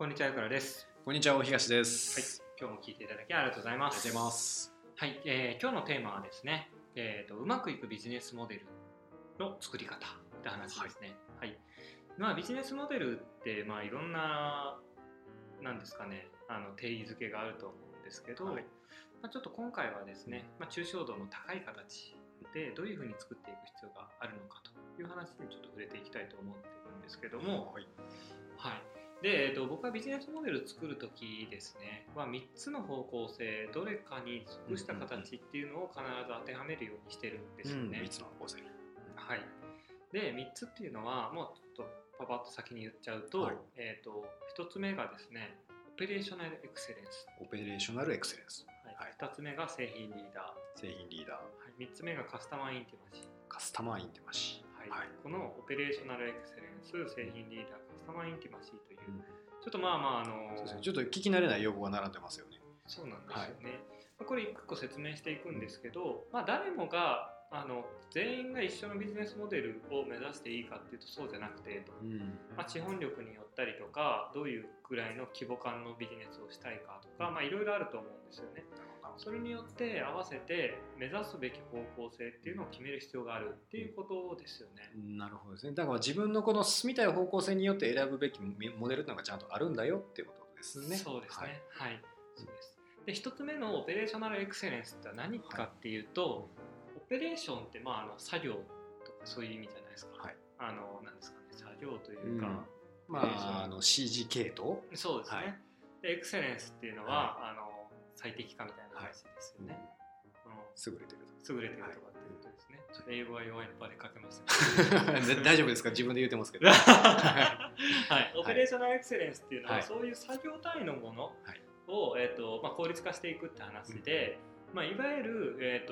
こんにちは、うくらです。こんにちは、大東です。はい、今日も聞いていただきありがとうございます。ありがとうございます。はい、今日のテーマはですね、うまくいくビジネスモデルの作り方って話ですね。はい。はい、まあビジネスモデルってまあいろんななんですかね、定義づけがあると思うんですけど、はい、まあ、ちょっと今回はですね、まあ、抽象度の高い形でどういうふうに作っていく必要があるのかという話にちょっと触れていきたいと思っているんですけども、はい。はい。で、僕はビジネスモデルを作るときですね、3つの方向性、どれかに属した形っていうのを必ず当てはめるようにしてるんですよね。3つの方向性。はい。で、3つっていうのは、もうちょっとパパッと先に言っちゃうと、はい、1つ目がですね、オペレーショナルエクセレンス。オペレーショナルエクセレンス。はい、2つ目が製品リーダー。製品リーダー。はい、3つ目がカスタマーインテマシー。カスタマーインテマシー。はい、このオペレーショナルエクセレンス、製品リーダー、カスタマーインティマシーという、ちょっとまあまあそうですね、ちょっと聞き慣れない用語が並んでますよね。そうなんですよね。はい、これ一個説明していくんですけど、まあ、誰もが全員が一緒のビジネスモデルを目指していいかっていうとそうじゃなくてと、まあ、資本力によったりとか、どういうぐらいの規模感のビジネスをしたいかとか、まあいろいろあると思うんですよね。それによって合わせて目指すべき方向性っていうのを決める必要があるっていうことですよね。なるほどですね。だから自分のこの進みたい方向性によって選ぶべきモデルっていうのがちゃんとあるんだよっていうことですね。そうですね。はい。はい、そうです。で、一つ目のオペレーショナルエクセレンスって何かっていうと、はい、オペレーションってまあ作業とかそういう意味じゃないですか。はい、なんですかね、作業というか、まあCG 系統。そうですね。はい、でエクセレンスっていうのは、はい、最適化みたいな話ですよね。優れてるとかっていうことですね。ちょっと英語は弱いので書けません、ね、大丈夫ですか、自分で言ってますけど、はいはい、オペレーショナルエクセレンスっていうのは、はい、そういう作業単位のものを、まあ、効率化していくって話で、まあ、いわゆる、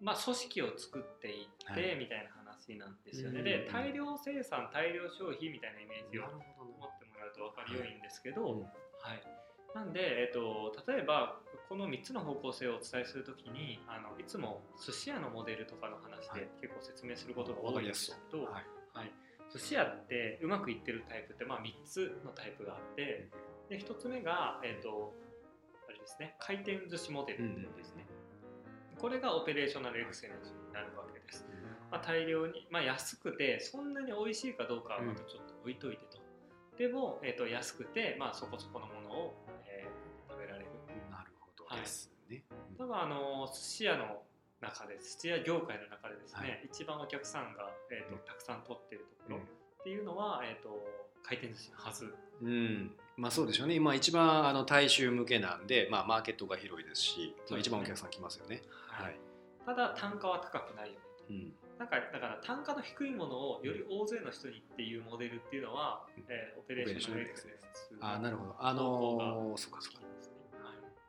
まあ、組織を作っていって、はい、みたいな話なんですよね。で、大量生産大量消費みたいなイメージを持ってもらうと分かりよいんですけど、はい、はい、なんで、例えばこの3つの方向性をお伝えするときにいつも寿司屋のモデルとかの話で結構説明することが多いんですけど、はいはい、寿司屋ってうまくいってるタイプって、まあ、3つのタイプがあって、で1つ目が、あれですね、回転寿司モデルですね、これがオペレーショナルエクセレンスになるわけです。まあ、大量に、まあ、安くてそんなに美味しいかどうかはまたちょっと置いといてと、でも、安くて、まあ、そこそこのものを食べられる。なるほどですね。はい、ただ寿司屋の中で、寿司屋業界の中でですね、はい、一番お客さんが、たくさん取っているところっていうのは、回転寿司のはず。まあそうでしょうね。今一番大衆向けなんで、まあマーケットが広いですし、まあ、一番お客さん来ますよね。はいはい、ただ単価は高くないよね。なんかだから単価の低いものをより大勢の人にっていうモデルっていうのは、オペレーショナルエクセレンス。あ、なるほど。そうかそうか。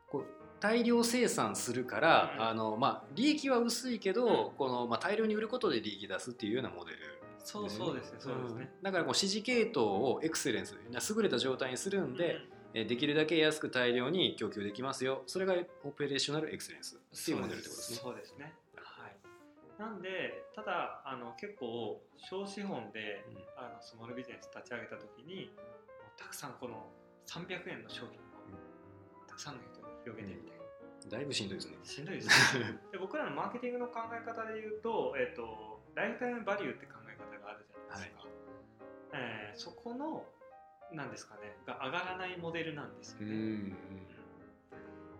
こう大量生産するから、まあ、利益は薄いけど、このまあ、大量に売ることで利益出すっていうようなモデル。そうそうですね。そうですね。だからこう指示系統をエクセレンス、優れた状態にするんで、できるだけ安く大量に供給できますよ。それがオペレーショナルエクセレンスっていうモデルってことですね。そうですね。なんで、ただ結構小資本でスモールビジネス立ち上げた時にたくさんこの300円の商品をたくさんの人に広げてみたいな、だいぶしんどいですね。しんどいですね。で、僕らのマーケティングの考え方で言うと、ライフタイムバリューって考え方があるじゃないですか。はい、そこのなんですかね、が上がらないモデルなんですよね。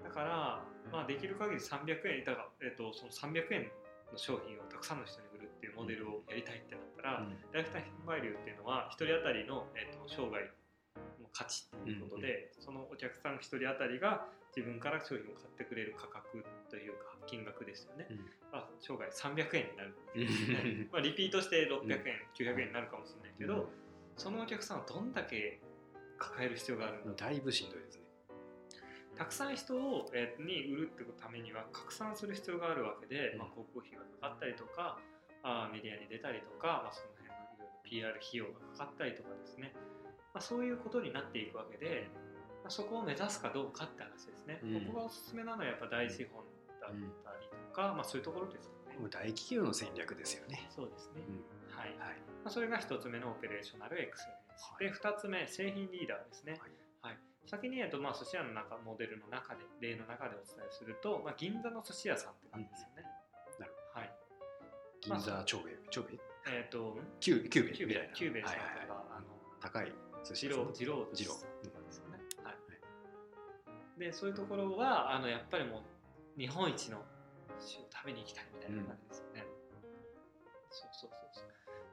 だから、まあ、できる限り300円いたが、その300円の商品をたくさんの人に売るっていうモデルをやりたいってなったら、ライフタイムバリューっていうのは1人当たりの、生涯の価値っていうことで、そのお客さん1人当たりが自分から商品を買ってくれる価格というか金額ですよね。まあ、生涯300円になるっていうですね。まあリピートして600円、900円になるかもしれないけど、そのお客さんをどんだけ抱える必要があるのか。だいぶしんどいですね。たくさん人を、に売るってためには拡散する必要があるわけで、まあ、広告費がかかったりとか、メディアに出たりとか、まあ、その辺のいろいろ PR 費用がかかったりとかですね、まあ、そういうことになっていくわけで、まあ、そこを目指すかどうかって話ですね。ここがおすすめなのはやっぱ大資本だったりとか、まあ、そういうところですよね。もう大企業の戦略ですよね。そうですね。はい、はい、まあ、それが1つ目のオペレーショナルエクセレンス。で2つ目、製品リーダーですね。はい、先に寿司屋の中モデルの中で例の中でお伝えすると、銀座の寿司屋さんって感じですよね。なるほど。はい。銀座長兵衛、久兵衛みたいな。久兵衛さんとか高い寿司屋さん、二郎寿司さんとかですよね。はい。でそういうところはやっぱりもう日本一の寿司を食べに行きたいみたいな感じですよね。そう。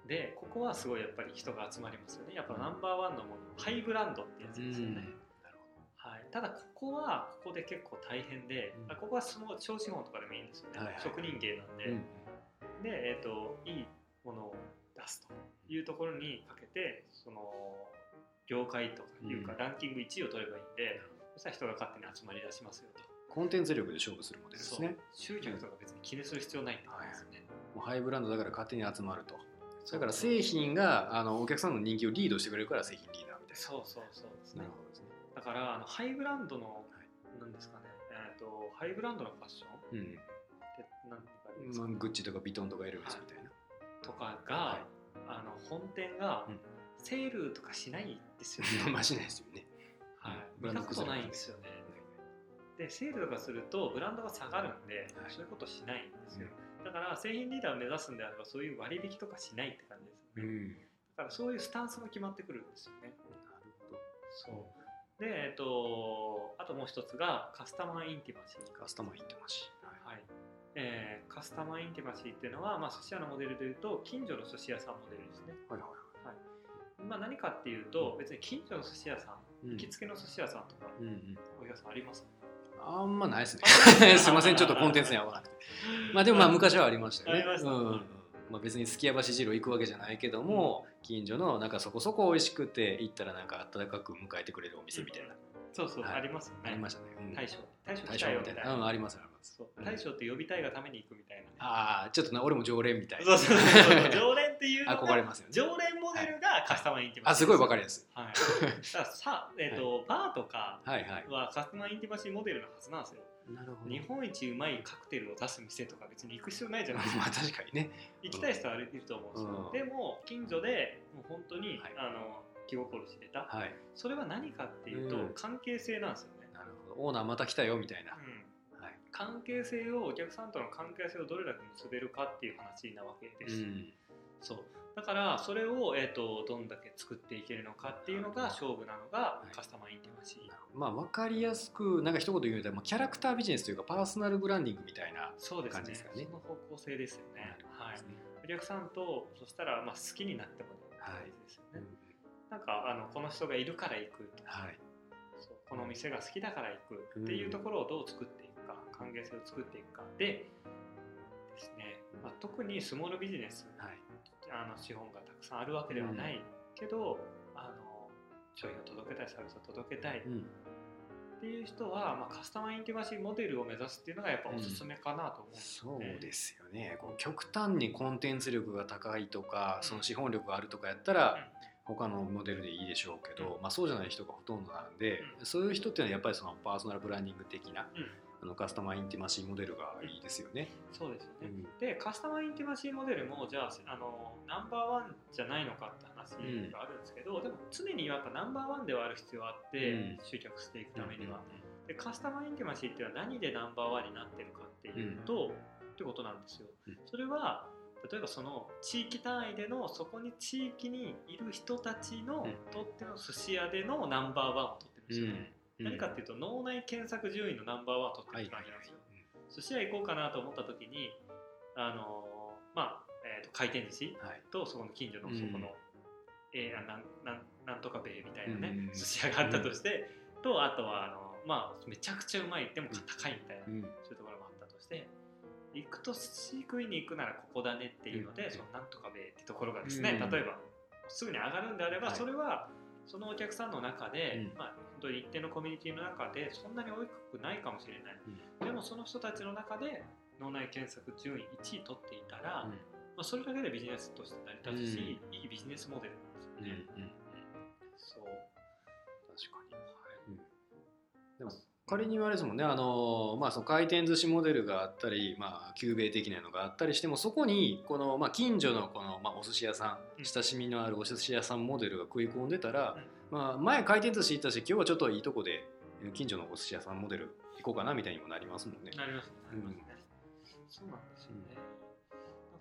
でここはすごいやっぱり人が集まりますよね。やっぱナンバーワンのもの、ハイブランドってやつですよね。なるほど。はい。ただここで結構大変で、ここはその小資本とかでもいいんですよね。職人芸なんで。でいいものを出すというところにかけて、その業界とかいうかランキング1位を取ればいいんで、そしたら人が勝手に集まり出しますよと。コンテンツ力で勝負するモデルですね。集客とか別に気にする必要ないんですよね。もうハイブランドだから勝手に集まると。だから製品がお客さんの人気をリードしてくれるから製品リーダーみたいな。そうですね。なるほどですね。だからハイブランドのなんですかね。ハイブランドのファッション。うん。グッチとかビトンとかエルメスみたいな、はい、とかが、はい、本店がセールとかしないですよね。まあしないですよね。はい。見たことないんですよね。でセールとかするとブランドが下がるんで、はい、そういうことしないんですよ。だから製品リーダーを目指すんであればそういう割引とかしないって感じですよね。だからそういうスタンスも決まってくるんですよね。なるほど。そう。で、あともう一つがカスタマーインティマシー。カスタマーインティマシー。はい。カスタマーインティマシーっていうのは、寿司屋のモデルでいうと近所の寿司屋さんモデルですね。何かっていうと、別に近所の寿司屋さん、行きつけの寿司屋さんとか、お客さんあります？あんまないですね。すいません、ちょっとコンテンツに合わなくて。でも昔はありましたよね。別にすきやばし二郎行くわけじゃないけども、近所のそこそこ美味しくて行ったら温かく迎えてくれるお店みたいな。そう、ありますよね。ありましたね。大将来たよみたいな。ありますあります。大将って呼びたいがために行くみたいな。ちょっと俺も常連みたいな。そう常連っていう憧れますよね。常連モデルがカスタマーインティマシー。すごいわかりやすい。さあバーとかはカスタマーインティマシーモデルのはずなんですよ。なるほど。日本一うまいカクテルを出す店とか別に行く必要ないじゃないですか。確かにね。行きたい人は歩いてると思うんですよ。でも近所でもう本当に気心知れた、それは何かっていうと関係性なんですよね。なるほど。オーナーまた来たよみたいな、関係性をお客さんとの関係性をどれだけ結べるかっていう話なわけです、そうだからそれを、どんだけ作っていけるのかっていうのが勝負なのがカスタマーインティマシー。分かりやすく一言言うとキャラクタービジネスというかパーソナルブランディングみたいな感じですかね。その方向性ですよね。お客さんとそしたら好きになってもらう感じですよね。この人がいるから行くとか、この店が好きだから行くっていうところをどう作っていくか、関係性を作っていくかでですね、特にスモールビジネス、資本がたくさんあるわけではないけど、商品を届けたい、サービスを届けたいっていう人は、カスタマーインティマシーモデルを目指すっていうのがやっぱおすすめかなと思うんですね。そうですよね。極端にコンテンツ力が高いとか、その資本力があるとかやったら、他のモデルでいいでしょうけど、そうじゃない人がほとんどなんで、そういう人っていうのはやっぱりそのパーソナルブランディング的な、カスタマーインティマシーモデルがいいですよね。そうですよね。でカスタマーインティマシーモデルもじゃあナンバーワンじゃないのかって話があるんですけど、でも常にやっぱナンバーワンではある必要があって、集客していくためには、でカスタマーインティマシーっていうのは何でナンバーワンになってるかっていうと、ってことなんですよ。それは例えばその地域単位でのそこに地域にいる人たちのとっての寿司屋でのナンバーワンを取ってるんですよね。何かっていうと脳内検索順位のナンバーワンを取ってる感じなんですよ。寿司屋行こうかなと思った時に回転寿司とそこの近所のそこのなんとかべみたいなね寿司屋があったとしてと、あとはめちゃくちゃうまいでも高いみたいなそういうところもあったとして、行くと寿司食いに行くならここだねっていうので、そのなんとかべってところがですね、例えばすぐに上がるんであれば、それはそのお客さんの中で、本当に一定のコミュニティの中でそんなに多くないかもしれない、でもその人たちの中で脳内検索順位1位取っていたら、それだけでビジネスとして成り立つし、いいビジネスモデルですよね。そう確かに。でも仮に言われですもんね、まあ、その回転寿司モデルがあったり、まあ、久米的なのがあったりしても、そこにこの、まあ、近所の、 この、まあ、お寿司屋さん、親しみのあるお寿司屋さんモデルが食い込んでたら、まあ、前回転寿司行ったし今日はちょっといいとこで近所のお寿司屋さんモデル行こうかなみたいにもなりますもんね。なりますね、そうなんですよね、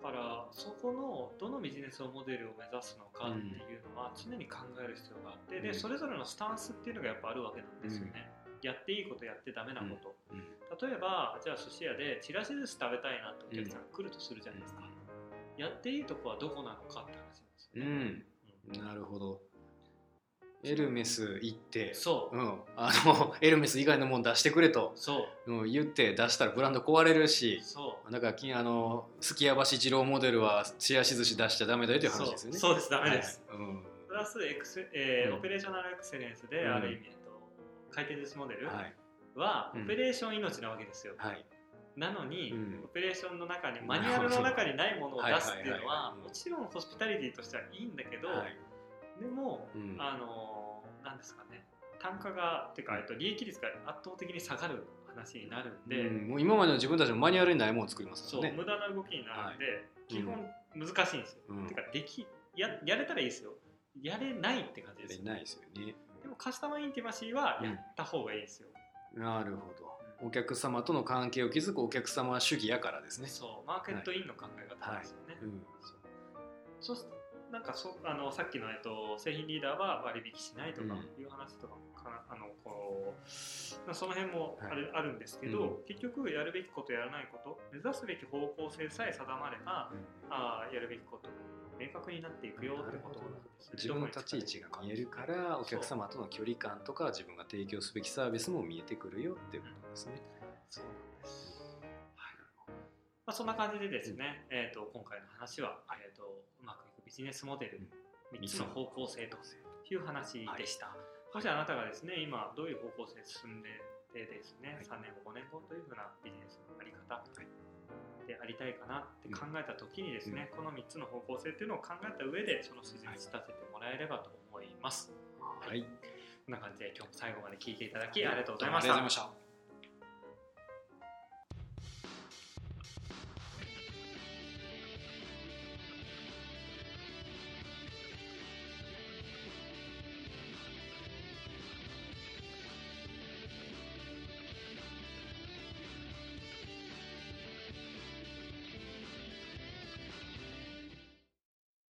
だからそこのどのビジネスモデルを目指すのかっていうのは常に考える必要があって、でそれぞれのスタンスっていうのがやっぱあるわけなんですよね、やっていいことやってダメなこと、例えばじゃあ寿司屋でちらし寿司食べたいなってお客さんが来るとするじゃないですか、やっていいとこはどこなのかって話なんですよね、なるほど。エルメス行ってそう、エルメス以外のもの出してくれとそう言って出したらブランド壊れるし、そうだからすきやばし二郎モデルはちらし寿司出しちゃダメだよという話ですよね。そうです、ダメです、プラスオペレーショナルエクセレンスで、ある意味回転寿司モデルはオペレーション命なわけですよ、なのに、オペレーションの中にマニュアルの中にないものを出すっていうのはもちろんホスピタリティとしてはいいんだけど、でも、なんですかね、単価がてか利益率が圧倒的に下がる話になるんで、もう今までの自分たちのマニュアルにないものを作りますからね。そう、無駄な動きになるんで、基本難しいんですよ、てかやれたらいいですよ、やれないって感じですよね。やれないですよね。でもカスタマーインティマシーはやった方がいいですよ、なるほど。お客様との関係を築くお客様主義やからですね。そう、マーケットインの考え方ですよね、そうなんかさっきの、製品リーダーは割引しないとかいう話とかもその辺もあるんですけど、結局やるべきことやらないこと目指すべき方向性さえ定まれば、やるべきこと明確になっていくよってことなんです、自分の立ち位置が見えるからお客様との距離感とか自分が提供すべきサービスも見えてくるよっていうことですね、そうなんです。そんな感じでですね、今回の話は、うまくいくビジネスモデル、3つの方向性という話でした。もしあなたがですね、今どういう方向性進んでですね、3年後5年後というふうなビジネスのあり方でありたいかなって考えた時にですね、この3つの方向性というのを考えた上でその指示に立ててもらえればと思います。こんな感じで今日も最後まで聞いていただきありがとうございました。